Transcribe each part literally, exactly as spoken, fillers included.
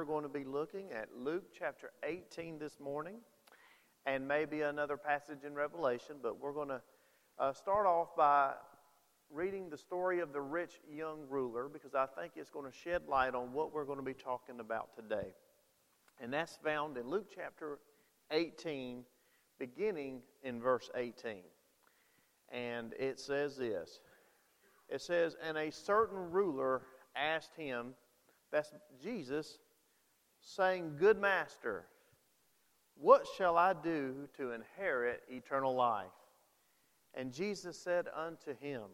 We're going to be looking at Luke chapter eighteen this morning, and maybe another passage in Revelation, but we're going to uh, start off by reading the story of the rich young ruler, because I think it's going to shed light on what we're going to be talking about today. And that's found in Luke chapter eighteen, beginning in verse eighteen. And it says this. It says, "And a certain ruler asked him," that's Jesus, saying, "Good master, what shall I do to inherit eternal life?" And Jesus said unto him,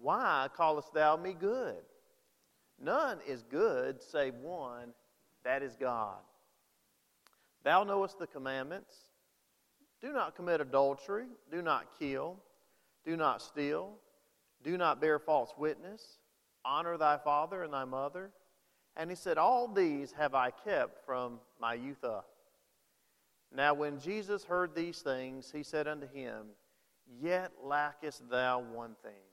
"Why callest thou me good? None is good save one, that is God. Thou knowest the commandments. Do not commit adultery, do not kill, do not steal, do not bear false witness, honor thy father and thy mother." And he said, "All these have I kept from my youth up." Now when Jesus heard these things, he said unto him, "Yet lackest thou one thing.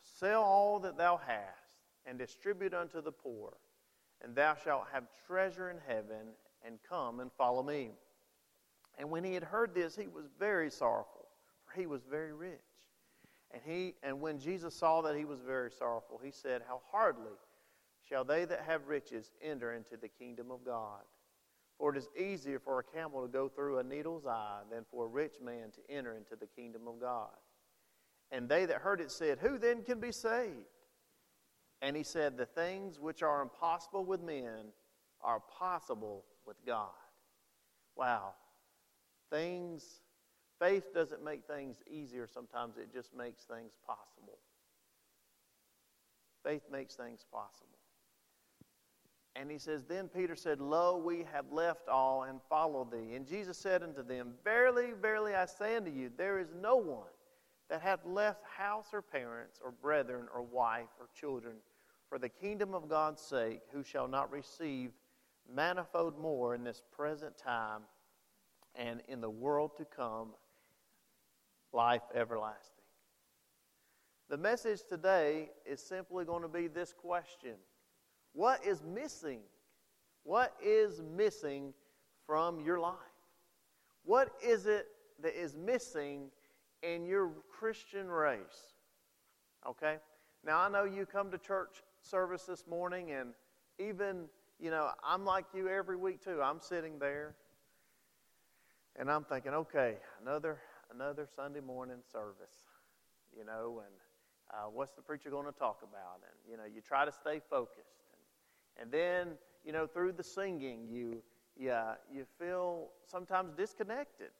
Sell all that thou hast, and distribute unto the poor, and thou shalt have treasure in heaven, and come and follow me." And when he had heard this, he was very sorrowful, for he was very rich. And he, and when Jesus saw that he was very sorrowful, he said, "How hardly shall they that have riches enter into the kingdom of God? For it is easier for a camel to go through a needle's eye than for a rich man to enter into the kingdom of God." And they that heard it said, "Who then can be saved?" And he said, "The things which are impossible with men are possible with God." Wow. Things, faith doesn't make things easier sometimes, it just makes things possible. Faith makes things possible. And he says, "Then Peter said, Lo, we have left all and follow thee. And Jesus said unto them, Verily, verily, I say unto you, there is no one that hath left house or parents or brethren or wife or children for the kingdom of God's sake, who shall not receive manifold more in this present time, and in the world to come, life everlasting." The message today is simply going to be this question. What is missing? What is missing from your life? What is it that is missing in your Christian race? Okay? Now, I know you come to church service this morning, and even, you know, I'm like you every week too. I'm sitting there, and I'm thinking, okay, another another Sunday morning service, you know, and uh, what's the preacher going to talk about? And, you know, you try to stay focused. And, and then, you know, through the singing, you, you, uh, you feel sometimes disconnected,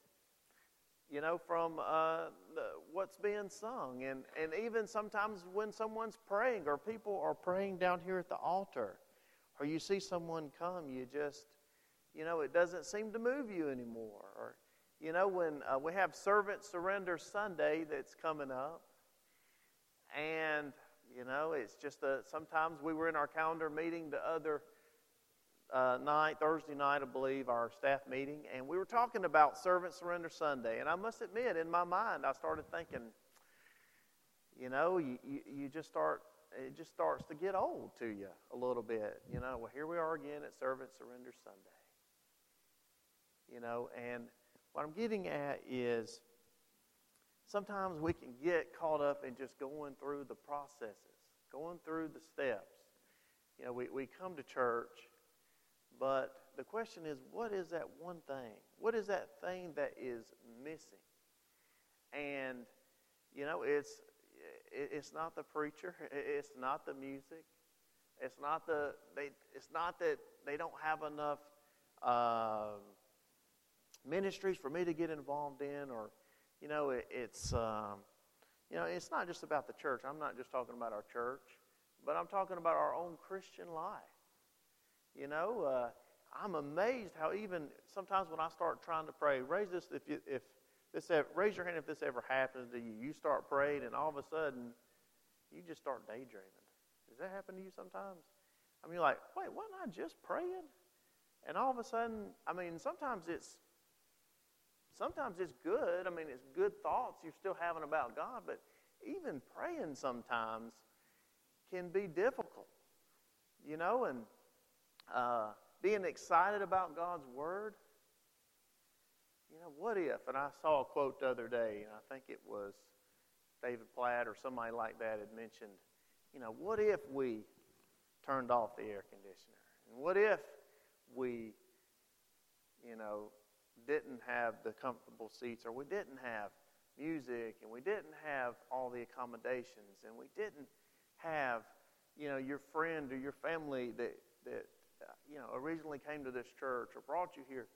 you know, from uh, the, what's being sung. And, and even sometimes when someone's praying, or people are praying down here at the altar, or you see someone come, you just... You know, it doesn't seem to move you anymore. Or, you know, when uh, we have Servant Surrender Sunday that's coming up, and, you know, it's just a, sometimes we were in our calendar meeting the other uh, night, Thursday night, I believe, our staff meeting, and we were talking about Servant Surrender Sunday. And I must admit, in my mind, I started thinking, you know, you, you, you just start, it just starts to get old to you a little bit. You know, well, here we are again at Servant Surrender Sunday. You know, and what I'm getting at is sometimes we can get caught up in just going through the processes, going through the steps. You know, we, we come to church, but the question is, what is that one thing? What is that thing that is missing? And, you know, it's it's not the preacher. It's not the music. It's not the they. It's not that they don't have enough... Um, ministries for me to get involved in, or, you know, it, it's, um, you know, it's not just about the church. I'm not just talking about our church, but I'm talking about our own Christian life. You know, uh, I'm amazed how even sometimes when I start trying to pray, raise this if you, if this raise your hand if this ever happens to you. You start praying, and all of a sudden, you just start daydreaming. Does that happen to you sometimes? I mean, you're like, wait, wasn't I just praying? And all of a sudden, I mean, sometimes it's Sometimes it's good. I mean, it's good thoughts you're still having about God, but even praying sometimes can be difficult. you know, and uh, being excited about God's Word. You know, what if? And I saw a quote the other day, and I think it was David Platt or somebody like that had mentioned, you know, what if we turned off the air conditioner? And what if we, you know, didn't have the comfortable seats, or we didn't have music, and we didn't have all the accommodations, and we didn't have, you know, your friend or your family that, that you know, originally came to this church or brought you here?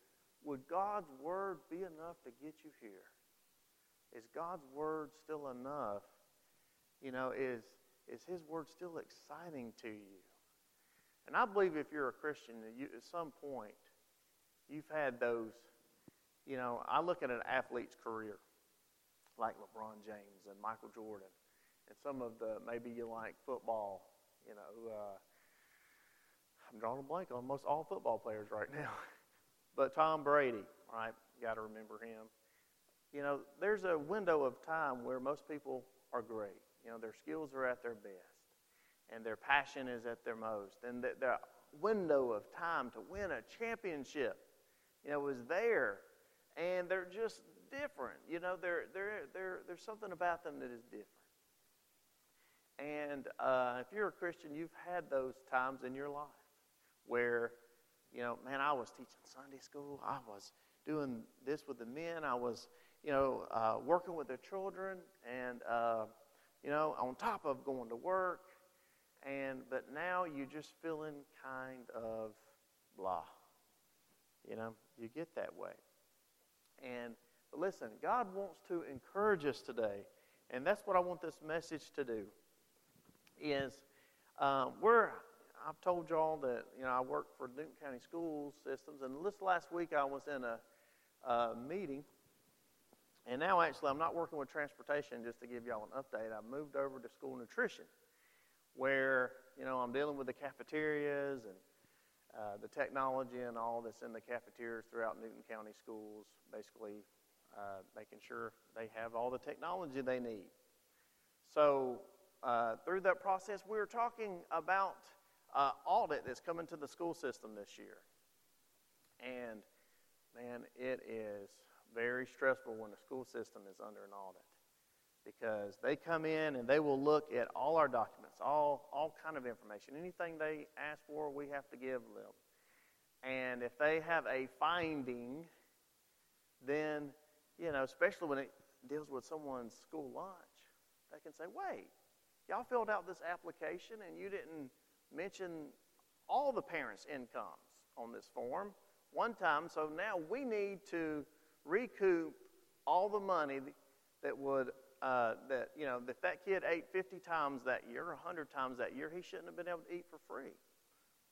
Would God's Word be enough to get you here? Is God's Word still enough? You know, is is His Word still exciting to you? And I believe if you're a Christian, you, at some point, you've had those, you know, I look at an athlete's career, like LeBron James and Michael Jordan, and some of the, maybe you like football, you know, uh, I'm drawing a blank on most all football players right now, but Tom Brady, right, got to remember him. You know, there's a window of time where most people are great. You know, their skills are at their best, and their passion is at their most, and the, the window of time to win a championship, you know, is there, and they're just different. You know, they're, they're, they're, there's something about them that is different. And uh, if you're a Christian, you've had those times in your life where, you know, man, I was teaching Sunday school, I was doing this with the men, I was, you know, uh, working with the children, and, uh, you know, on top of going to work, and but now you're just feeling kind of blah. You know, you get that way. And listen, God wants to encourage us today, and that's what I want this message to do, is uh, we're, I've told y'all that, you know, I work for Newton County School Systems, and this last week I was in a, a meeting, and now actually I'm not working with transportation, just to give y'all an update. I've moved over to school nutrition, where, you know, I'm dealing with the cafeterias and uh, the technology and all that's in the cafeterias throughout Newton County Schools, basically uh, making sure they have all the technology they need. So uh, through that process, we were talking about uh, audit that's coming to the school system this year. And, man, it is very stressful when the school system is under an audit, because they come in and they will look at all our documents, all all kind of information. Anything they ask for, we have to give them. And if they have a finding, then, you know, especially when it deals with someone's school lunch, they can say, wait, y'all filled out this application and you didn't mention all the parents' incomes on this form one time, so now we need to recoup all the money that would Uh, that, you know, if that kid ate fifty times that year, one hundred times that year, he shouldn't have been able to eat for free.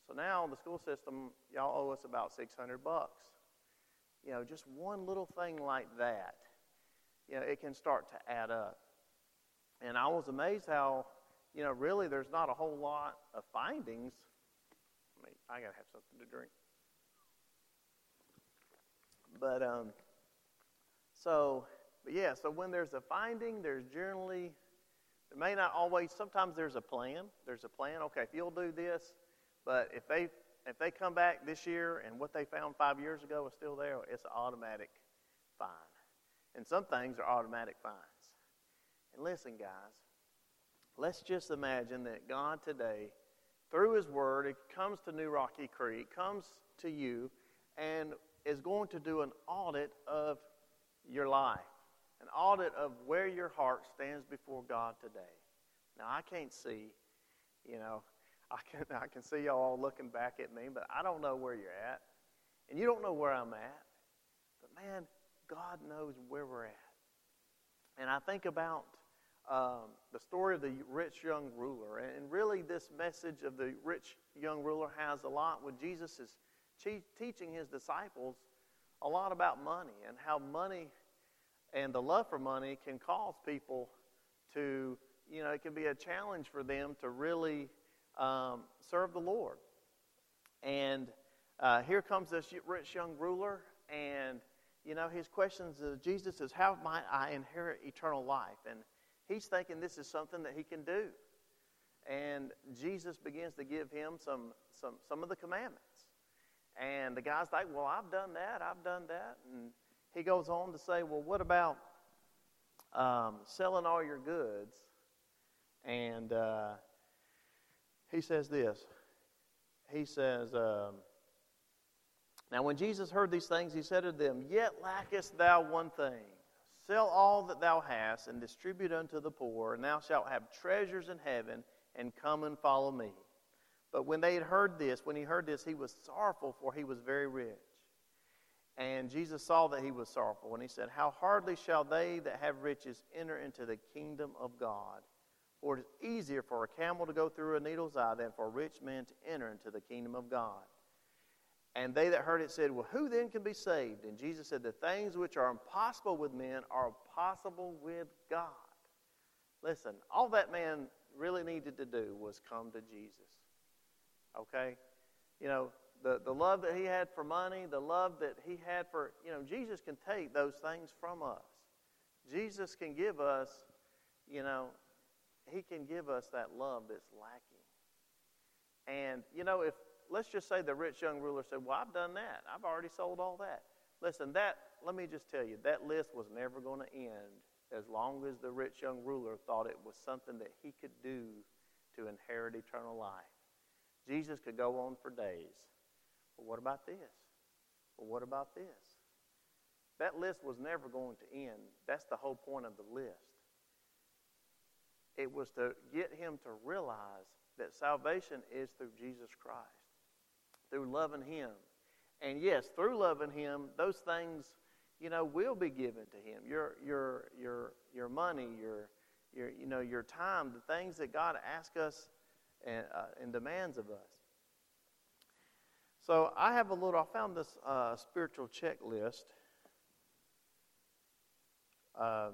So now the school system, y'all owe us about six hundred bucks. You know, just one little thing like that, you know, it can start to add up. And I was amazed how, you know, really there's not a whole lot of findings. I mean, I got to have something to drink. But, um, so... But yeah, so when there's a finding, there's generally, it may not always, sometimes there's a plan. There's a plan, okay, if you'll do this, but if they if they come back this year and what they found five years ago is still there, it's an automatic fine. And some things are automatic fines. And listen, guys, let's just imagine that God today, through His Word, it comes to New Rocky Creek, comes to you, and is going to do an audit of your life. An audit of where your heart stands before God today. Now, I can't see, you know, I can I can see y'all all looking back at me, but I don't know where you're at, and you don't know where I'm at. But man, God knows where we're at. And I think about um, the story of the rich young ruler, and really this message of the rich young ruler has a lot when Jesus is teaching His disciples a lot about money and how money. And the love for money can cause people to, you know, it can be a challenge for them to really um, serve the Lord. And uh, here comes this rich young ruler, and, you know, his questions to Jesus is, how might I inherit eternal life? And he's thinking this is something that he can do. And Jesus begins to give him some some some of the commandments. And the guy's like, well, I've done that, I've done that. And he goes on to say, well, what about um, selling all your goods? And uh, he says this. He says, um, now when Jesus heard these things, he said to them, yet lackest thou one thing. Sell all that thou hast, and distribute unto the poor, and thou shalt have treasures in heaven, and come and follow me. But when they had heard this, when he heard this, he was sorrowful, for he was very rich. And Jesus saw that he was sorrowful, and he said, how hardly shall they that have riches enter into the kingdom of God? For it is easier for a camel to go through a needle's eye than for rich men to enter into the kingdom of God. And they that heard it said, well, who then can be saved? And Jesus said, the things which are impossible with men are possible with God. Listen, all that man really needed to do was come to Jesus. Okay? You know, the, the love that he had for money, the love that he had for, you know, Jesus can take those things from us. Jesus can give us, you know, he can give us that love that's lacking. And, you know, if, let's just say the rich young ruler said, well, I've done that. I've already sold all that. Listen, that, let me just tell you, that list was never going to end as long as the rich young ruler thought it was something that he could do to inherit eternal life. Jesus could go on for days. But what about this? But what about this? That list was never going to end. That's the whole point of the list. It was to get him to realize that salvation is through Jesus Christ. Through loving him. And yes, through loving him, those things, you know, will be given to him. Your your your your money, your your you know, your time, the things that God asks us and, uh, and demands of us. So I have a little. I found this uh, spiritual checklist, um,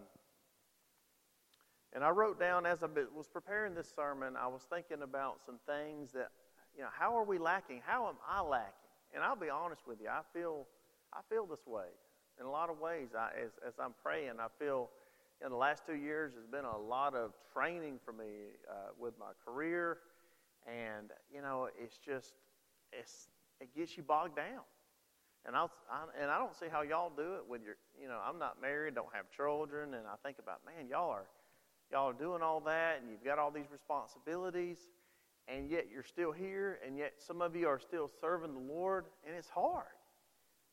and I wrote down as I was preparing this sermon. I was thinking about some things that. You know, how are we lacking? How am I lacking? And I'll be honest with you, I feel I feel this way. In a lot of ways, I, as, as I'm praying, I feel in the last two years there's been a lot of training for me uh, with my career. And, you know, it's just, it's it gets you bogged down. And, I'll, I, and I don't see how y'all do it with your, you know, I'm not married, don't have children. And I think about, man, y'all are y'all are doing all that and you've got all these responsibilities. And yet you're still here, and yet some of you are still serving the Lord, and it's hard.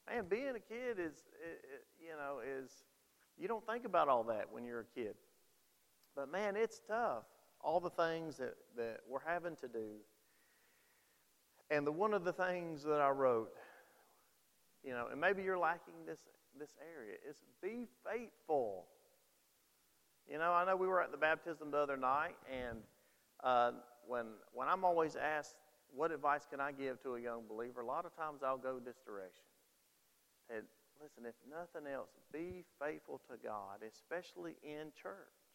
Man, being a kid is, it, it, you know, is, you don't think about all that when you're a kid. But man, it's tough, all the things that, that we're having to do. And the one of the things that I wrote, you know, and maybe you're lacking this, this area, is be faithful. You know, I know we were at the baptism the other night, and, uh, When when I'm always asked, what advice can I give to a young believer, a lot of times I'll go this direction. And listen, if nothing else, be faithful to God, especially in church.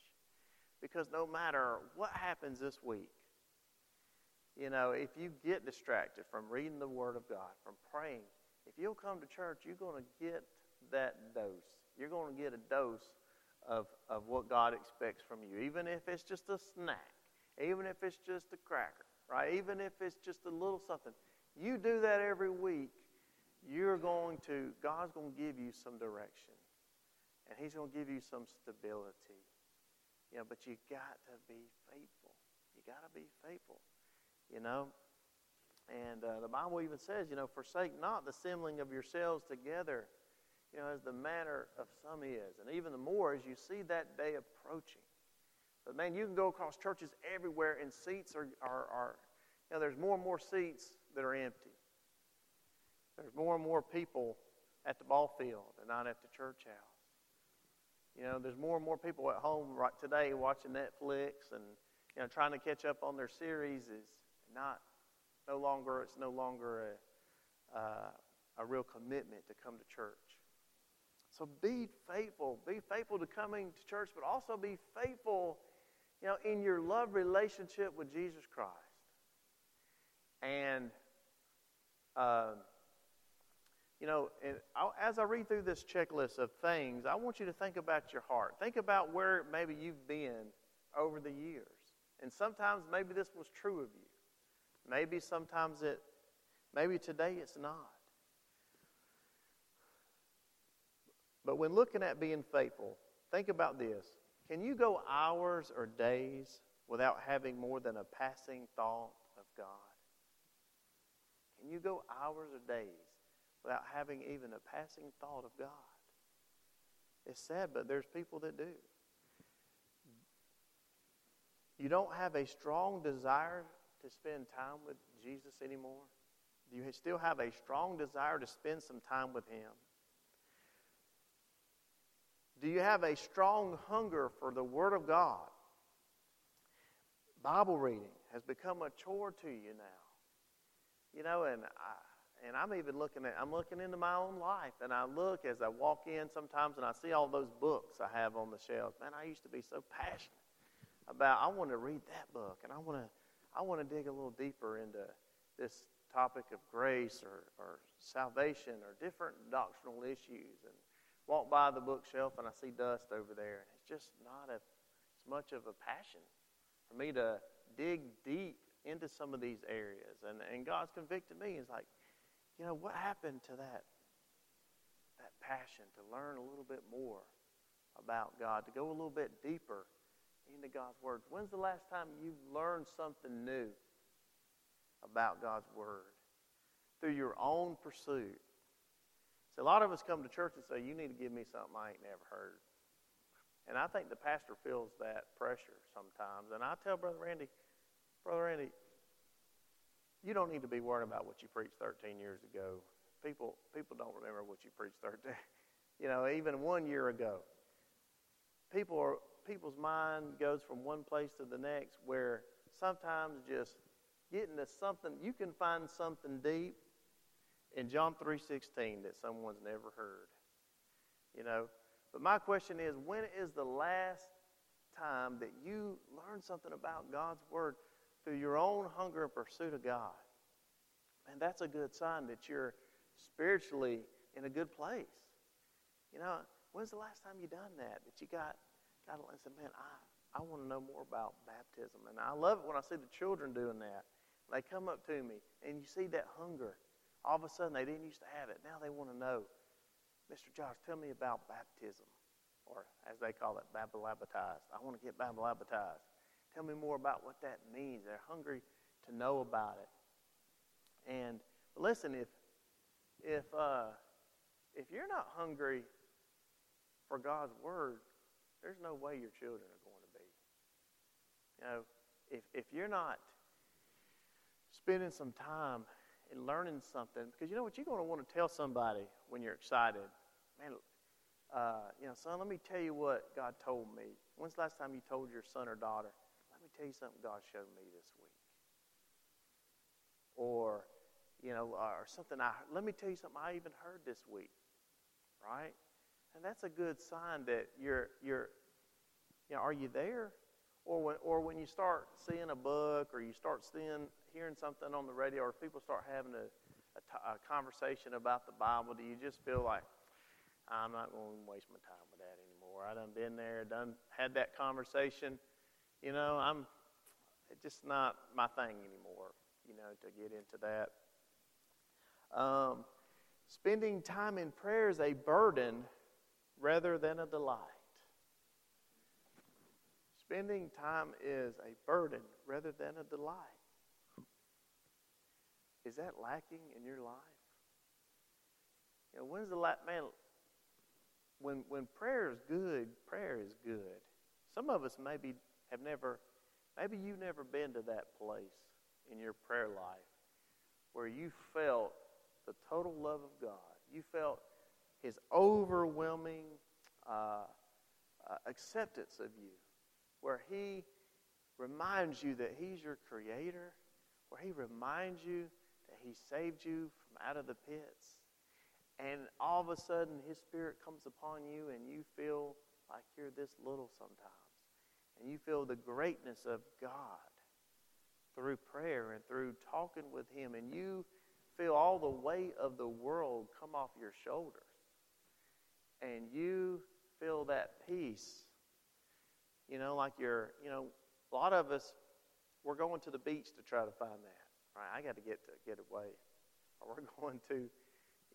Because no matter what happens this week, you know, if you get distracted from reading the Word of God, from praying, if you'll come to church, you're going to get that dose. You're going to get a dose of, of what God expects from you, even if it's just a snack. Even if it's just a cracker, right? Even if it's just a little something. You do that every week, you're going to, God's going to give you some direction. And he's going to give you some stability. You know, but you got to be faithful. You got to be faithful, you know. And uh, the Bible even says, you know, forsake not the assembling of yourselves together, you know, as the manner of some is. And even the more as you see that day approaching. But man, you can go across churches everywhere, and seats are, are, are, you know, there's more and more seats that are empty. There's more and more people at the ball field and not at the church house. You know, there's more and more people at home right today watching Netflix and, you know, trying to catch up on their series is not, no longer, it's no longer a, uh, a real commitment to come to church. So be faithful. Be faithful to coming to church, but also be faithful you know, in your love relationship with Jesus Christ. And, uh, you know, and I'll, as I read through this checklist of things, I want you to think about your heart. Think about where maybe you've been over the years And sometimes maybe this was true of you. Maybe sometimes it, maybe today it's not. But when looking at being faithful, think about this. Can you go hours or days without having more than a passing thought of God? Can you go hours or days without having even a passing thought of God? It's sad, but there's people that do. You don't have a strong desire to spend time with Jesus anymore. You still have a strong desire to spend some time with Him. Do you have a strong hunger for the Word of God? Bible reading has become a chore to you now. You know, and I, and I'm even looking at, I'm looking into my own life, and I look as I walk in sometimes, and I see all those books I have on the shelves. Man, I used to be so passionate about, I want to read that book, and I want to, I want to dig a little deeper into this topic of grace or, or salvation or different doctrinal issues, and walk by the bookshelf and I see dust over there, and it's just not a, as much of a passion for me to dig deep into some of these areas. And, and God's convicted me. It's like, you know, what happened to that, that passion to learn a little bit more about God, to go a little bit deeper into God's Word? When's the last time you learned something new about God's Word through your own pursuit? So a lot of us come to church and say, you need to give me something I ain't never heard. And I think the pastor feels that pressure sometimes. And I tell Brother Randy, Brother Randy, you don't need to be worried about what you preached thirteen years ago. People people don't remember what you preached thirteen, you know, even one year ago. People are, people's mind goes from one place to the next, where sometimes just getting to something, you can find something deep in John three sixteen that someone's never heard, you know. But my question is, when is the last time that you learned something about God's Word through your own hunger and pursuit of God? And that's a good sign that you're spiritually in a good place. You know, when's the last time you done that? That you got, got and said, man, I, I want to know more about baptism. And I love it when I see the children doing that. They come up to me, and you see that hunger. All of a sudden, they didn't used to have it. Now they want to know, Mister Josh, tell me about baptism, or as they call it, Bible-baptized. I want to get Bible-baptized. Tell me more about what that means. They're hungry to know about it. And listen, if if uh, if you're not hungry for God's Word, there's no way your children are going to be. You know, if if you're not spending some time and learning something, because you know what, you're going to want to tell somebody when you're excited. Man, uh, you know, son, let me tell you what God told me. When's the last time you told your son or daughter, let me tell you something God showed me this week? Or, you know, or something I, let me tell you something I even heard this week, right? And that's a good sign that you're, you're, you know, are you there? Or when, or when you start seeing a book, or you start seeing, hearing something on the radio, or people start having a, a, t- a conversation about the Bible, do you just feel like, I'm not going to waste my time with that anymore? I done been there, done had that conversation. You know, I'm it's just not my thing anymore, you know, to get into that. Um, spending time in prayer is a burden rather than a delight. Spending time is a burden rather than a delight. Is that lacking in your life? You know, when's the last, man, when when prayer is good, prayer is good. Some of us maybe have never, maybe you've never been to that place in your prayer life where you felt the total love of God. You felt His overwhelming uh, uh, acceptance of you, where He reminds you that He's your Creator, where He reminds you that He saved you from out of the pits. And all of a sudden, His Spirit comes upon you, and you feel like you're this little sometimes. And you feel the greatness of God through prayer and through talking with Him. And you feel all the weight of the world come off your shoulders. And you feel that peace. You know, like you're, you know, a lot of us we're going to the beach to try to find that. Right? I got to get to get away. Or we're going to,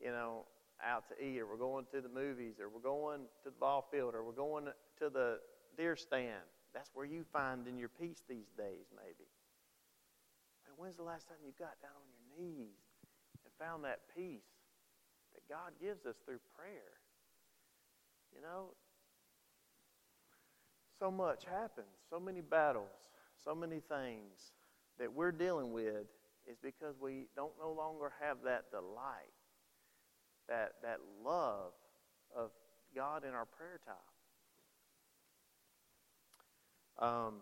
you know, out to eat, or we're going to the movies, or we're going to the ball field, or we're going to the deer stand. That's where you find in your peace these days, maybe. And when's the last time you got down on your knees and found that peace that God gives us through prayer? You know, so much happens, so many battles, so many things that we're dealing with is because we don't no longer have that delight, that that love of God in our prayer time. Um,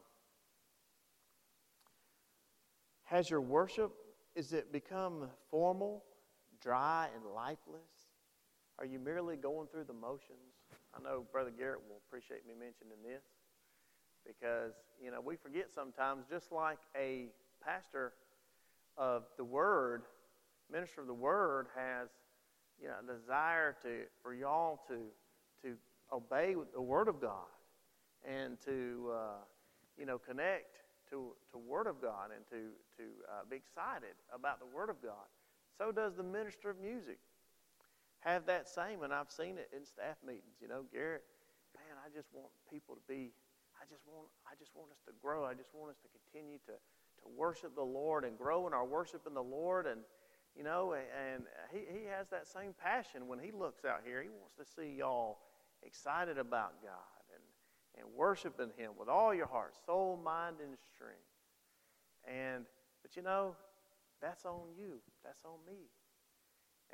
has your worship, is it become formal, dry, and lifeless? Are you merely going through the motions? I know Brother Garrett will appreciate me mentioning this because, you know, we forget sometimes, just like a pastor of the Word, minister of the Word has, you know, a desire to for y'all to to obey the Word of God and to, uh, you know, connect to to Word of God and to, to uh, be excited about the Word of God. So does the minister of music. Have that same, and I've seen it in staff meetings. You know, Garrett, man, I just want people to be, I just want, I just want us to grow. I just want us to continue to, to worship the Lord and grow in our worship in the Lord. And, you know, and, and he, he has that same passion when he looks out here. He wants to see y'all excited about God and, and worshiping Him with all your heart, soul, mind, and strength. And, but you know, that's on you. That's on me.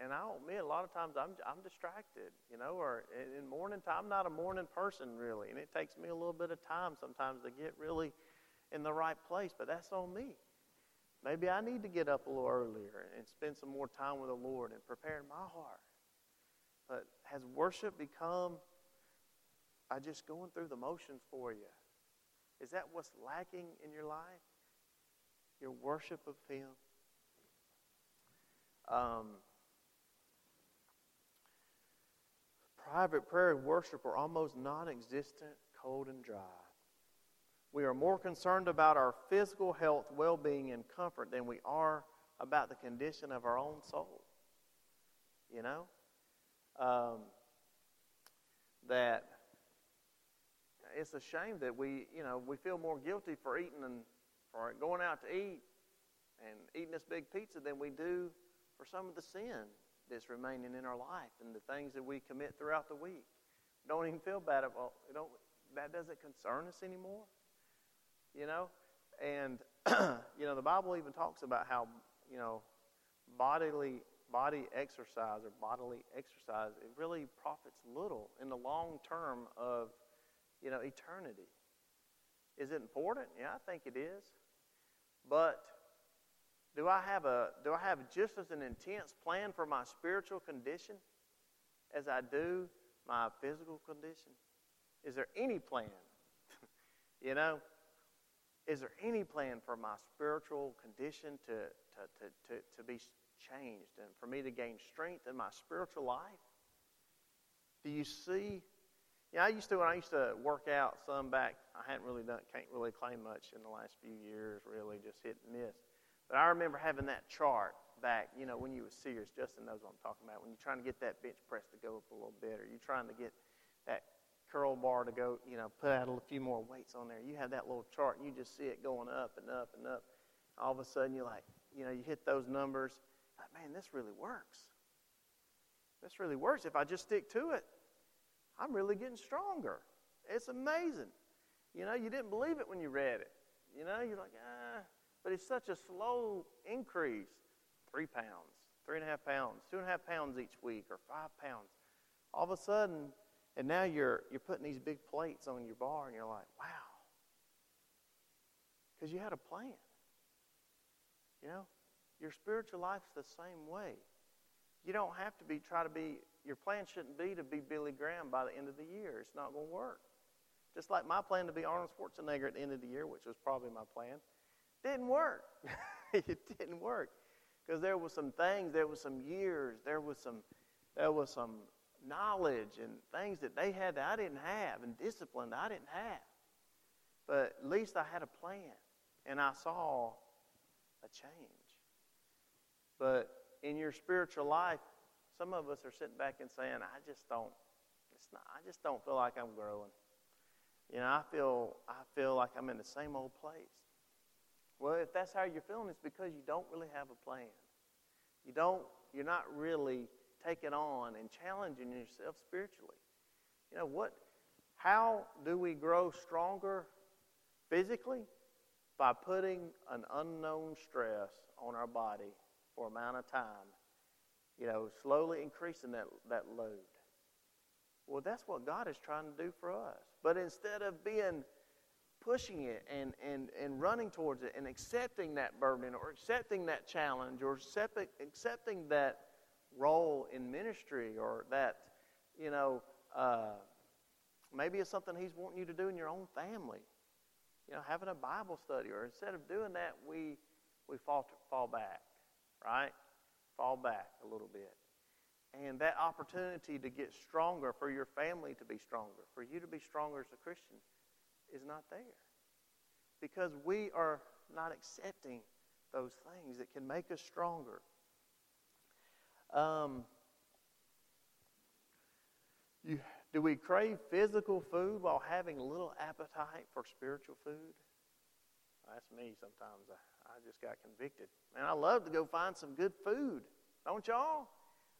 And I'll admit, a lot of times I'm I'm distracted, you know, or in morning time, I'm not a morning person really, and it takes me a little bit of time sometimes to get really in the right place, but that's on me. Maybe I need to get up a little earlier and spend some more time with the Lord and preparing my heart. But has worship become, I just going through the motions for you? Is that what's lacking in your life? Your worship of Him? Um... Private prayer and worship are almost non-existent, cold and dry. We are more concerned about our physical health, well-being, and comfort than we are about the condition of our own soul. You know? Um, that it's a shame that we, you know, we feel more guilty for eating and for going out to eat and eating this big pizza than we do for some of the sin that's remaining in our life and the things that we commit throughout the week. We don't even feel bad about it. Don't, that doesn't concern us anymore, you know? And, you know, the Bible even talks about how, you know, bodily body exercise or bodily exercise, it really profits little in the long term of, you know, eternity. Is it important? Yeah, I think it is. But Do I have a do I have just as an intense plan for my spiritual condition as I do my physical condition? Is there any plan? You know, is there any plan for my spiritual condition to, to, to, to, to be changed and for me to gain strength in my spiritual life? Do you see? Yeah, I used to when I used to work out some back. I hadn't really done, can't really claim much in the last few years. Really, just hit and miss. But I remember having that chart back, you know, when you were serious. Justin knows what I'm talking about. When you're trying to get that bench press to go up a little bit, or you're trying to get that curl bar to go, you know, put out a few more weights on there. You have that little chart, and you just see it going up and up and up. All of a sudden, you're like, you know, you hit those numbers. Like, man, this really works. This really works. If I just stick to it, I'm really getting stronger. It's amazing. You know, you didn't believe it when you read it. You know, you're like, ah. But it's such a slow increase, three pounds, three and a half pounds, two and a half pounds each week, or five pounds. All of a sudden, and now you're you're putting these big plates on your bar, and you're like, wow. Because you had a plan. You know, your spiritual life's the same way. You don't have to be, try to be, your plan shouldn't be to be Billy Graham by the end of the year. It's not going to work. Just like my plan to be Arnold Schwarzenegger at the end of the year, which was probably my plan, didn't work. It didn't work because there was some things, there was some years, there was some, there was some knowledge and things that they had that I didn't have, and discipline that I didn't have. But at least I had a plan. and I saw a change. But in your spiritual life, some of us are sitting back and saying, I just don't, it's not, I just don't feel like I'm growing. You know, I feel, I feel like I'm in the same old place. Well, if that's how you're feeling, it's because you don't really have a plan. You don't, you're not really taking on and challenging yourself spiritually. You know, what, how do we grow stronger physically? By putting an unknown stress on our body for an amount of time. You know, slowly increasing that, that load. Well, that's what God is trying to do for us. But instead of being pushing it and, and, and running towards it and accepting that burden or accepting that challenge or accepting that role in ministry or that, you know, uh, maybe it's something he's wanting you to do in your own family. You know, having a Bible study, or instead of doing that, we we fall, fall back, right? Fall back a little bit. And that opportunity to get stronger, for your family to be stronger, for you to be stronger as a Christian, is not there. Because we are not accepting those things that can make us stronger. Um, you, do we crave physical food while having little appetite for spiritual food? That's me sometimes. I, I just got convicted. Man, I love to go find some good food. Don't y'all?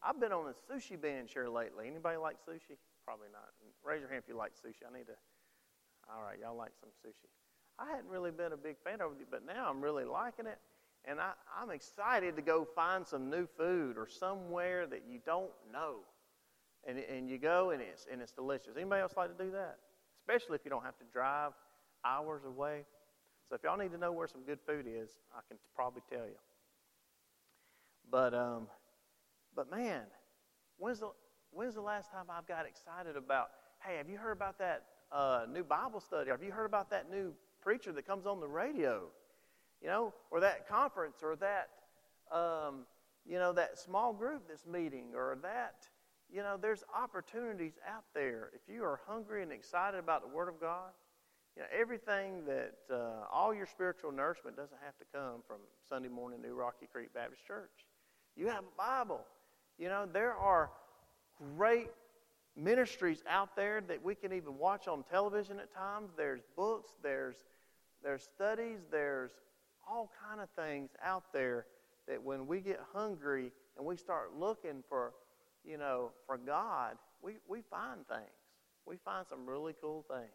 I've been on a sushi binge here lately. Anybody like sushi? Probably not. Raise your hand if you like sushi. I need to. All right, y'all like some sushi. I hadn't really been a big fan of it, but now I'm really liking it. And I, I'm excited to go find some new food or somewhere that you don't know. And and you go, and it's, and it's delicious. Anybody else like to do that? Especially if you don't have to drive hours away. So if y'all need to know where some good food is, I can probably tell you. But, um, but man, when's the, when's the last time I've got excited about, hey, have you heard about that uh, new Bible study? Or have you heard about that new preacher that comes on the radio? You know, or that conference, or that, um, you know, that small group that's meeting, or that, you know, there's opportunities out there. If you are hungry and excited about the Word of God, you know, everything that, uh, all your spiritual nourishment doesn't have to come from Sunday morning, New Rocky Creek Baptist Church. You have a Bible. You know, there are great ministries out there that we can even watch on television at times. There's books, there's, there's studies, there's all kind of things out there that when we get hungry and we start looking for, you know, for God, we, we find things. We find some really cool things.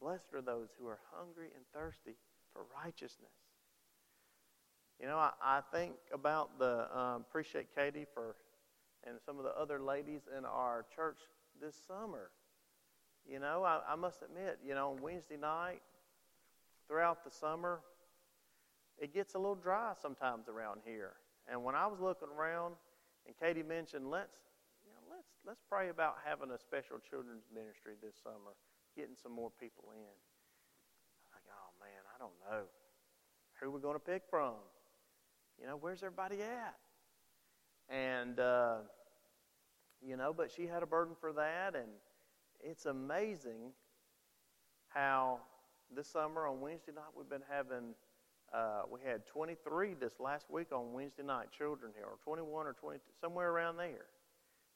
Blessed are those who are hungry and thirsty for righteousness. You know, I, I think about the, um, appreciate Katie for, and some of the other ladies in our church this summer. You know, I, I must admit, you know, on Wednesday night, throughout the summer, it gets a little dry sometimes around here. And when I was looking around, and Katie mentioned, let's, you know, let's let's pray about having a special children's ministry this summer, getting some more people in. I'm like, oh man, I don't know who we're going to pick from. You know, where's everybody at? And uh, you know, but she had a burden for that, and it's amazing how. This summer on Wednesday night, we've been having, uh, we had twenty-three this last week on Wednesday night, children here, or twenty-one or twenty-two, somewhere around there.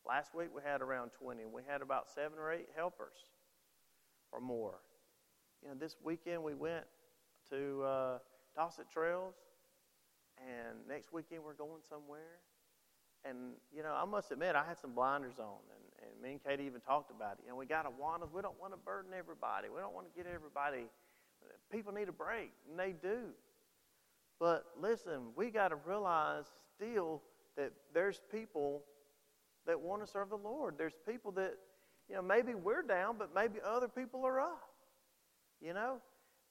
Last week we had around twenty. We had about seven or eight helpers or more. You know, this weekend we went to uh, Dawson Trails, and next weekend we're going somewhere. And, you know, I must admit, I had some blinders on, and, and me and Katie even talked about it. You know, we got to want us. We don't want to burden everybody. We don't want to get everybody. People need a break, and they do. But listen, we got to realize still that there's people that want to serve the Lord. There's people that, you know, maybe we're down, but maybe other people are up, you know?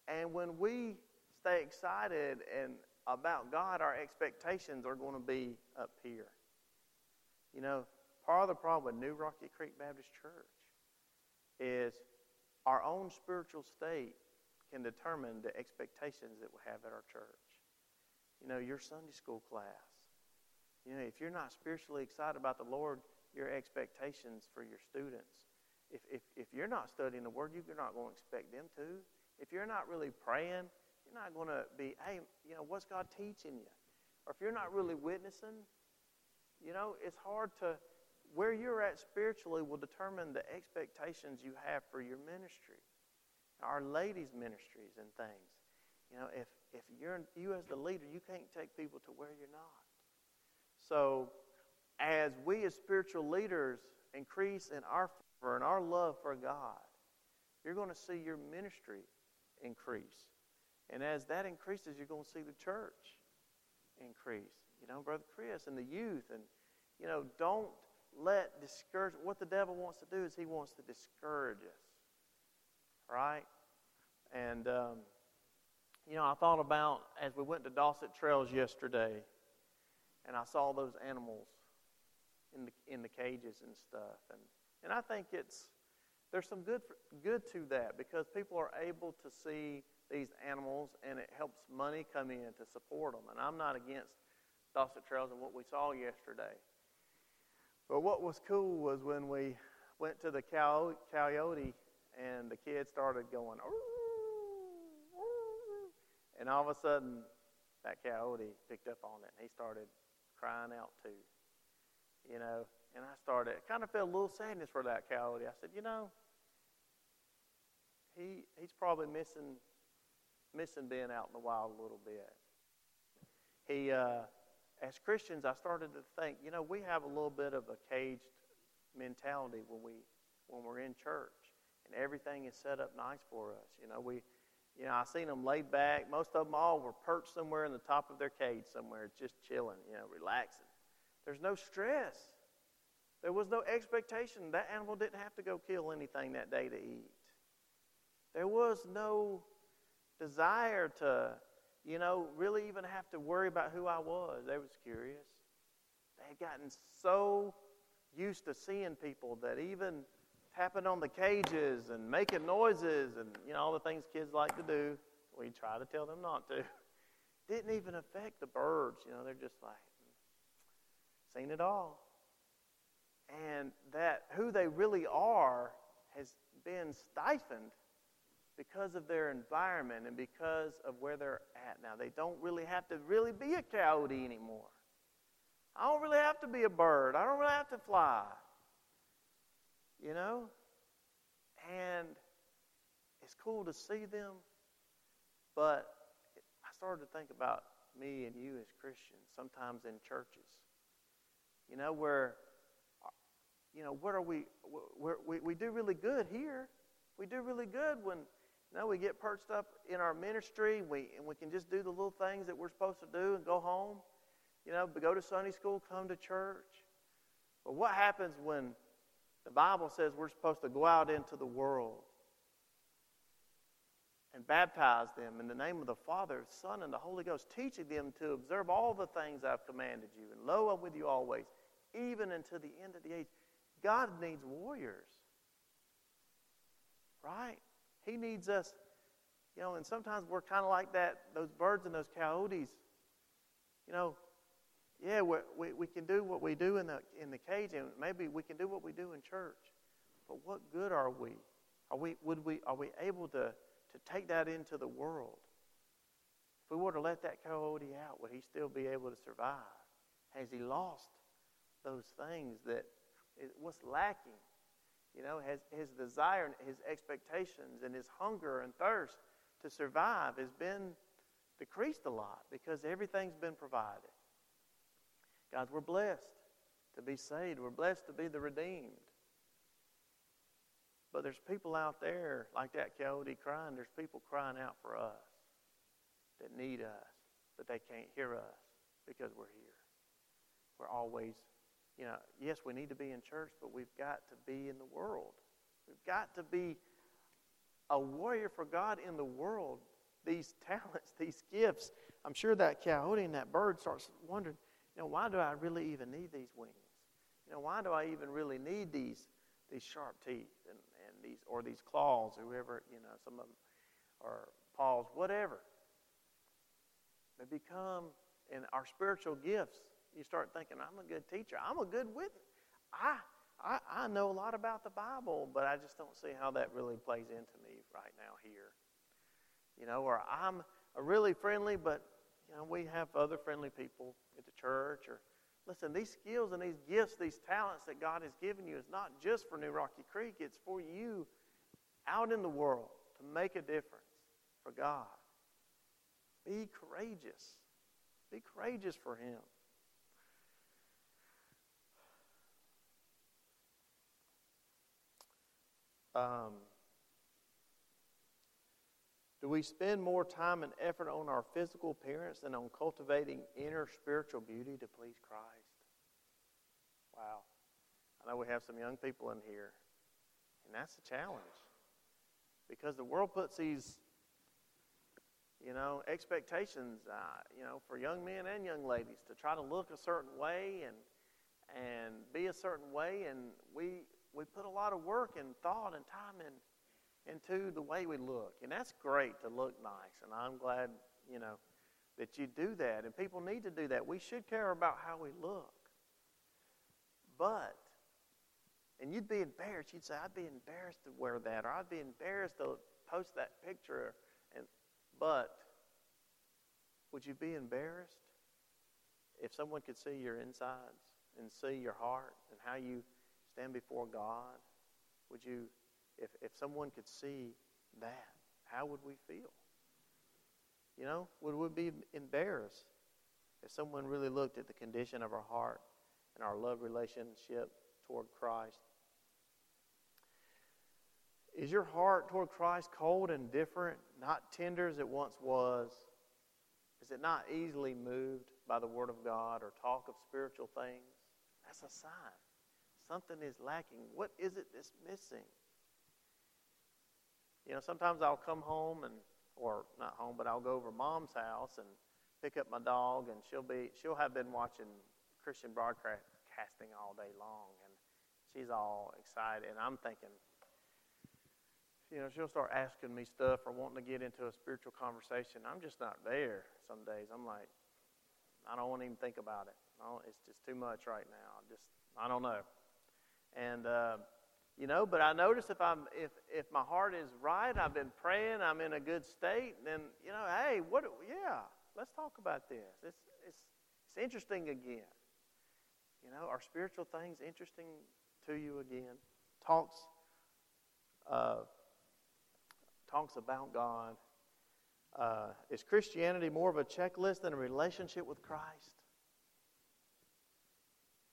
And when we stay excited and about God, our expectations are going to be up here. You know, part of the problem with New Rocky Creek Baptist Church is our own spiritual state can determine the expectations that we have at our church. You know, your Sunday school class. You know, if you're not spiritually excited about the Lord, your expectations for your students. If if, if you're not studying the Word, you're not going to expect them to. if you're not really praying, you're not going to be, hey, you know, what's God teaching you? Or if you're not really witnessing, you know, it's hard to, where you're at spiritually will determine the expectations you have for your ministry, our ladies' ministries and things. You know, if, if you're you as the leader, you can't take people to where you're not. So as we as spiritual leaders increase in our fervor and our love for God, you're going to see your ministry increase. And as that increases, you're going to see the church increase. You know, Brother Chris and the youth. And, you know, don't let discourage. What the devil wants to do is he wants to discourage us. Right? And, um, you know, I thought about as we went to Dawsett Trails yesterday, and I saw those animals in the in the cages and stuff. And, and I think it's, there's some good good to that, because people are able to see these animals, and it helps money come in to support them. And I'm not against Dawsett Trails and what we saw yesterday. But what was cool was when we went to the cow, coyote, and the kids started going, ooh, ooh, and all of a sudden that coyote picked up on it, and he started crying out too. You know, and I started, I kind of felt a little sadness for that coyote. I said, you know, he he's probably missing missing being out in the wild a little bit. He, uh, as Christians, I started to think, you know, we have a little bit of a caged mentality when we when we're in church, and everything is set up nice for us. You know, we, you know, I seen them laid back. Most of them all were perched somewhere in the top of their cage somewhere, just chilling, you know, relaxing. There's no stress. There was no expectation. That animal didn't have to go kill anything that day to eat. There was no desire to, you know, really even have to worry about who I was. They was curious. They had gotten so used to seeing people that even tapping on the cages and making noises and, you know, all the things kids like to do, we try to tell them not to, didn't even affect the birds. You know, they're just like, seen it all. And that who they really are has been stifled because of their environment and because of where they're at now. They don't really have to really be a coyote anymore. I don't really have to be a bird. I don't really have to fly. You know? And it's cool to see them, but I started to think about me and you as Christians, sometimes in churches. You know, where, you know, what are we, we're, we, we do really good here. We do really good when, you know, we get perched up in our ministry, we, and we can just do the little things that we're supposed to do and go home. You know, go to Sunday school, come to church. But what happens when the Bible says we're supposed to go out into the world and baptize them in the name of the Father, Son, and the Holy Ghost, teaching them to observe all the things I've commanded you, and lo, I'm with you always, even until the end of the age. God needs warriors, right? He needs us, you know, and sometimes we're kind of like that, those birds and those coyotes. You know, yeah, we, we, we can do what we do in the, in the cage, and maybe we can do what we do in church, but what good are we? Are we, would we, are we able to, to take that into the world? If we were to let that coyote out, would he still be able to survive? Has he lost those things that, what's lacking? You know, has his desire and his expectations and his hunger and thirst to survive has been decreased a lot because everything's been provided. Guys, we're blessed to be saved. We're blessed to be the redeemed. But there's people out there like that coyote crying. There's people crying out for us that need us, but they can't hear us because we're here. We're always, you know, yes, we need to be in church, but we've got to be in the world. We've got to be a warrior for God in the world. These talents, these gifts. I'm sure that coyote and that bird starts wondering, you know, why do I really even need these wings? You know, why do I even really need these these sharp teeth and, and these or these claws, whoever, you know, some of them, or paws, whatever. They become, and our spiritual gifts, you start thinking, I'm a good teacher. I'm a good witness. I, I I know a lot about the Bible, but I just don't see how that really plays into me right now here. you know, or I'm really friendly, but, you know, we have other friendly people at the church. Or listen, these skills and these gifts, these talents that God has given you is not just for New Rocky Creek. It's for you out in the world to make a difference for God. Be courageous. Be courageous for Him. Um, do we spend more time and effort on our physical appearance than on cultivating inner spiritual beauty to please Christ? Wow. I know we have some young people in here, and that's a challenge, because the world puts these, you know, expectations, uh, you know, for young men and young ladies to try to look a certain way and and be a certain way, and we we put a lot of work and thought and time in, into the way we look, and that's great to look nice, and I'm glad, you know, that you do that, and people need to do that. We should care about how we look, but, and you'd be embarrassed. You'd say, I'd be embarrassed to wear that, or I'd be embarrassed to post that picture. And but would you be embarrassed if someone could see your insides and see your heart and how you stand before God? Would you, if, if someone could see that, how would we feel? You know, would we be embarrassed if someone really looked at the condition of our heart and our love relationship toward Christ? Is your heart toward Christ cold and different, not tender as it once was? Is it not easily moved by the Word of God or talk of spiritual things? That's a sign. Something is lacking. What is it that's missing? You know, sometimes I'll come home, and or not home, but I'll go over to Mom's house and pick up my dog, and she'll be she'll have been watching Christian broadcasting all day long, and she's all excited, and I'm thinking, you know, she'll start asking me stuff or wanting to get into a spiritual conversation. I'm just not there some days. I'm like, I don't want to even think about it. It's just too much right now. Just, I don't know. And, uh, you know, but I notice if I'm if, if my heart is right, I've been praying, I'm in a good state, then, you know, hey, what, yeah, let's talk about this. It's, it's, it's interesting again. You know, are spiritual things interesting to you again? Talks uh Talks about God. Uh, is Christianity more of a checklist than a relationship with Christ?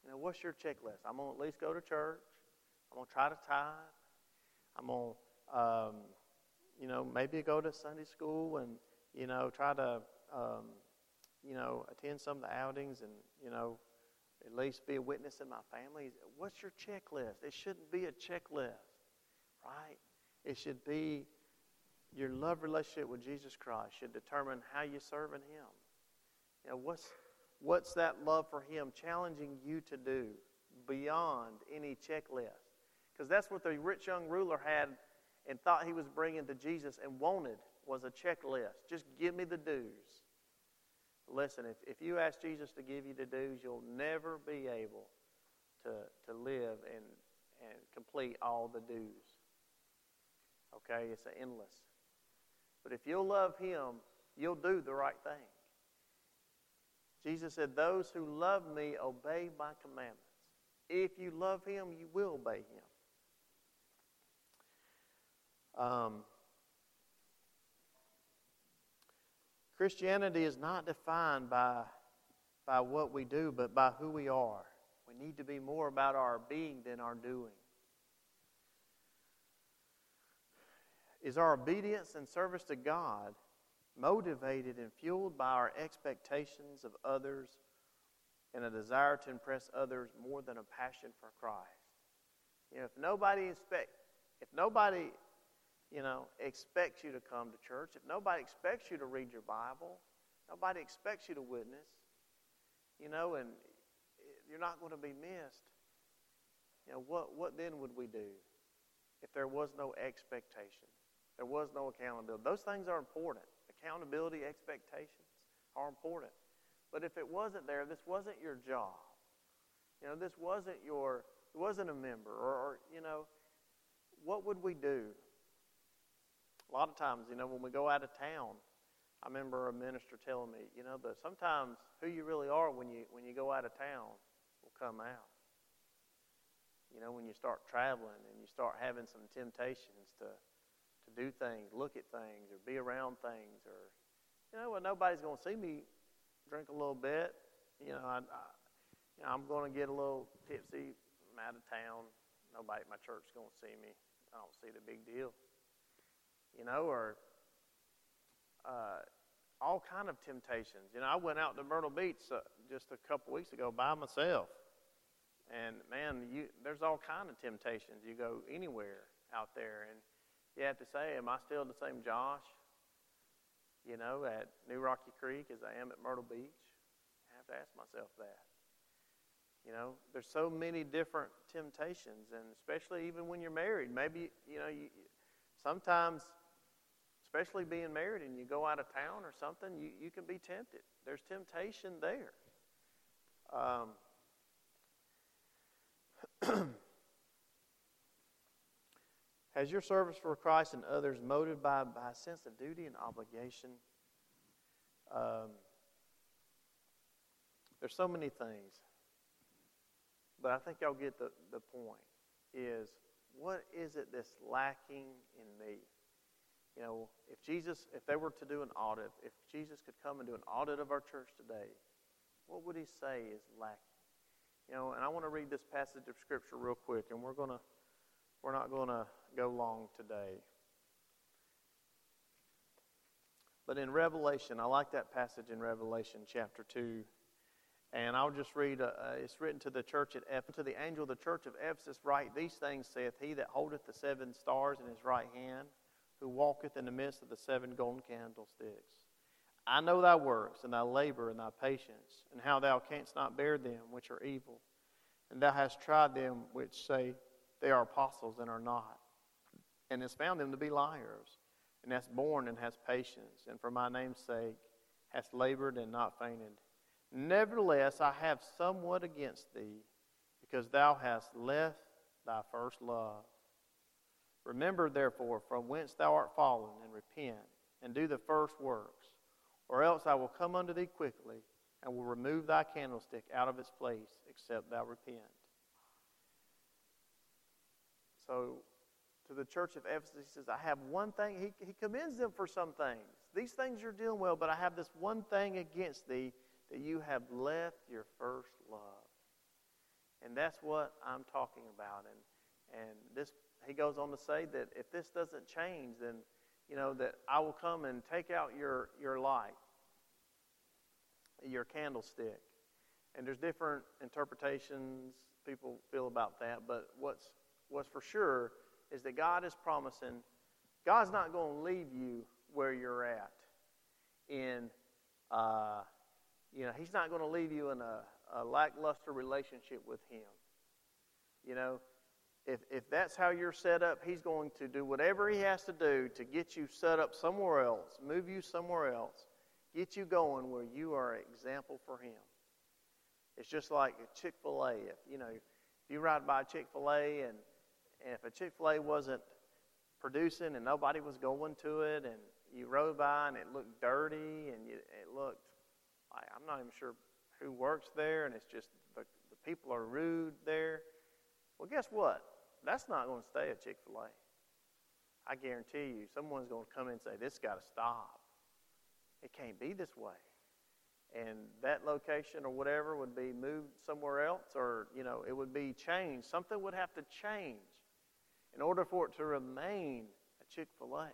You know, what's your checklist? I'm going to at least go to church. I'm going to try to tithe. I'm going to, um, you know, maybe go to Sunday school and, you know, try to, um, you know, attend some of the outings and, you know, at least be a witness in my family. What's your checklist? It shouldn't be a checklist, right? It should be your love relationship with Jesus Christ should determine how you're serving Him. You know, what's, what's that love for Him challenging you to do beyond any checklist? Because that's what the rich young ruler had and thought he was bringing to Jesus and wanted was a checklist. Just give me the dues. Listen, if, if you ask Jesus to give you the dues, you'll never be able to, to live and, and complete all the dues. Okay? It's an endless. But if you'll love Him, you'll do the right thing. Jesus said, those who love me obey my commandments. If you love Him, you will obey Him. Um, Christianity is not defined by, by what we do, but by who we are. We need to be more about our being than our doing. Is our obedience and service to God motivated and fueled by our expectations of others and a desire to impress others more than a passion for Christ? You know, if nobody expect, if nobody, you know, expects you to come to church, if nobody expects you to read your Bible, nobody expects you to witness, you know, and you're not going to be missed, you know, what, what then would we do if there was no expectation? There was no accountability. Those things are important. Accountability, expectations are important. But if it wasn't there, this wasn't your job. You know, this wasn't your, it wasn't a member. Or, or you know, what would we do? A lot of times, you know, when we go out of town, I remember a minister telling me, you know, that sometimes who you really are when you when you go out of town will come out. You know, when you start traveling and you start having some temptations to to do things, look at things, or be around things, or, you know, well, nobody's going to see me drink a little bit. You know, I, I, you know I'm going to get a little tipsy. I'm out of town. Nobody at my church is going to see me. I don't see the big deal. You know, or uh, all kind of temptations. You know, I went out to Myrtle Beach uh, just a couple weeks ago by myself. And, man, you, there's all kind of temptations. You go anywhere out there, and you have to say, am I still the same Josh, you know, at New Rocky Creek as I am at Myrtle Beach? I have to ask myself that. You know, there's so many different temptations, and especially even when you're married. Maybe, you know, you, sometimes, especially being married and you go out of town or something, you, you can be tempted. There's temptation there. Um Has your service for Christ and others motivated by, by a sense of duty and obligation? Um, there's so many things, but I think y'all get the, the point, is what is it that's lacking in me? You know, if Jesus, if they were to do an audit, if Jesus could come and do an audit of our church today, what would he say is lacking? You know, and I want to read this passage of Scripture real quick, and we're going to, we're not going to go long today. But in Revelation, I like that passage in Revelation chapter two, and I'll just read, uh, it's written to the church at Ephesus, to the angel of the church of Ephesus, write, these things saith he that holdeth the seven stars in his right hand, who walketh in the midst of the seven golden candlesticks. I know thy works, and thy labor, and thy patience, and how thou canst not bear them which are evil. And thou hast tried them which say they are apostles and are not, and hast found them to be liars, and hast borne and hast patience, and for my name's sake hast labored and not fainted. Nevertheless, I have somewhat against thee, because thou hast left thy first love. Remember, therefore, from whence thou art fallen, and repent, and do the first works. Or else I will come unto thee quickly, and will remove thy candlestick out of its place, except thou repent. So, to the church of Ephesus, he says, I have one thing. He, he commends them for some things. These things you're doing well, but I have this one thing against thee, that you have left your first love. And that's what I'm talking about. And, and this, he goes on to say that if this doesn't change, then, you know, that I will come and take out your, your light, your candlestick. And there's different interpretations people feel about that, but what's what's for sure is that God is promising, God's not going to leave you where you're at. In, uh, you know, he's not going to leave you in a, a lackluster relationship with him. You know, If if that's how you're set up, he's going to do whatever he has to do to get you set up somewhere else, move you somewhere else, get you going where you are an example for him. It's just like a Chick-fil-A. If you know, if you ride by a Chick-fil-A and, and if a Chick-fil-A wasn't producing and nobody was going to it, and you rode by and it looked dirty and you, it looked like, I'm not even sure who works there, and it's just the, the people are rude there. Well, guess what? That's not going to stay at Chick-fil-A. I guarantee you, someone's going to come in and say, this has got to stop. It can't be this way. And that location or whatever would be moved somewhere else, or, you know, it would be changed. Something would have to change in order for it to remain a Chick-fil-A.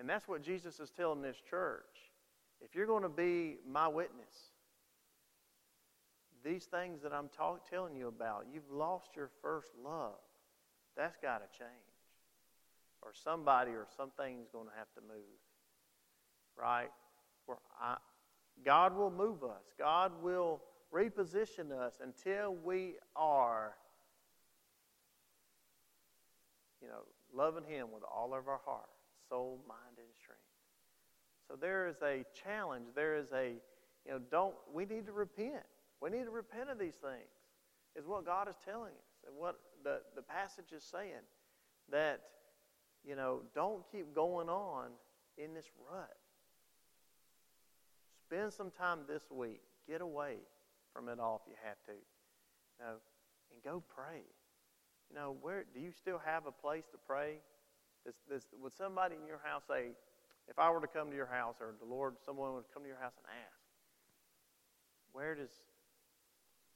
And that's what Jesus is telling this church. If you're going to be my witness, these things that I'm talk, telling you about, you've lost your first love. That's got to change. Or somebody or something's going to have to move. Right? Where I, God will move us. God will reposition us until we are, you know, loving him with all of our heart, soul, mind, and strength. So there is a challenge. There is a, you know, don't, we need to repent. We need to repent of these things, is what God is telling us, and what the, the passage is saying, that You know, don't keep going on in this rut. Spend some time this week. Get away from it all if you have to. You know, and go pray. You know, where do you still have a place to pray? Does, does, would somebody in your house say, if I were to come to your house, or the Lord, someone would come to your house and ask, where does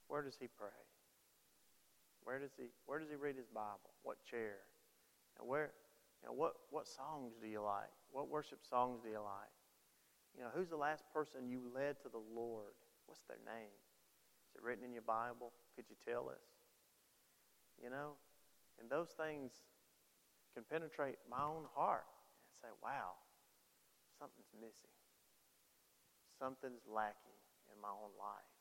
where does he pray? Where does he where does he read his Bible? What chair? And where you know, what what songs do you like? What worship songs do you like? You know, who's the last person you led to the Lord? What's their name? Is it written in your Bible? Could you tell us? You know? And those things can penetrate my own heart and say, wow, something's missing. Something's lacking in my own life.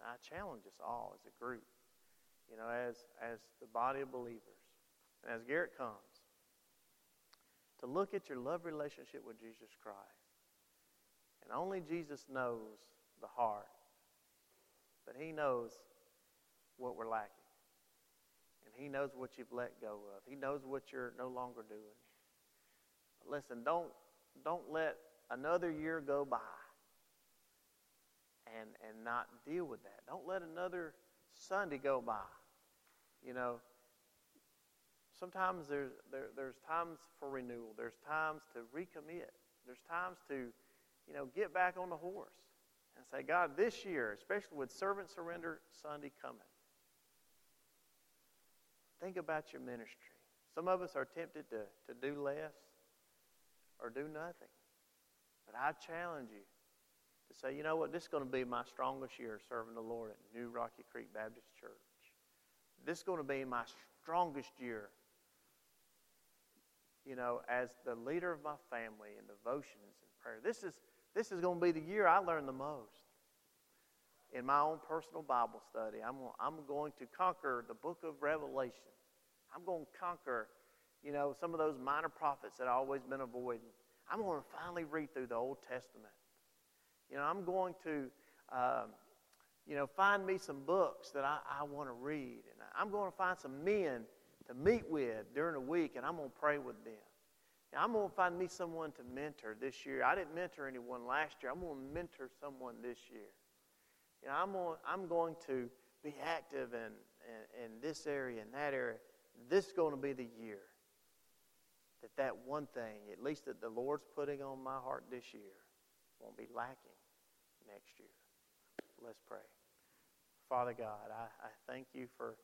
And I challenge us all as a group, you know, as as the body of believers, and as Garrett comes, to look at your love relationship with Jesus Christ. And only Jesus knows the heart, but he knows what we're lacking. And he knows what you've let go of. He knows what you're no longer doing. But listen, don't don't let another year go by and and not deal with that. Don't let another Sunday go by. You know, sometimes there's there, there's times for renewal. There's times to recommit. There's times to, you know, get back on the horse and say, God, this year, especially with Servant Surrender Sunday coming, think about your ministry. Some of us are tempted to, to do less or do nothing. But I challenge you to say, you know what, this is going to be my strongest year serving the Lord at New Rocky Creek Baptist Church. This is going to be my strongest year, you know, as the leader of my family in devotions and prayer. This is, this is going to be the year I learn the most. In my own personal Bible study, I'm, I'm going to conquer the book of Revelation. I'm going to conquer, you know, some of those minor prophets that I've always been avoiding. I'm going to finally read through the Old Testament. You know, I'm going to, um, you know, find me some books that I, I want to read. And I'm going to find some men to meet with during the week, and I'm going to pray with them. Now, I'm going to find me someone to mentor this year. I didn't mentor anyone last year. I'm going to mentor someone this year. You know, I'm on, I'm going to be active in, in, in this area and that area. This is going to be the year that that one thing, at least that the Lord's putting on my heart this year, won't be lacking next year. Let's pray. Father God, I, I thank you for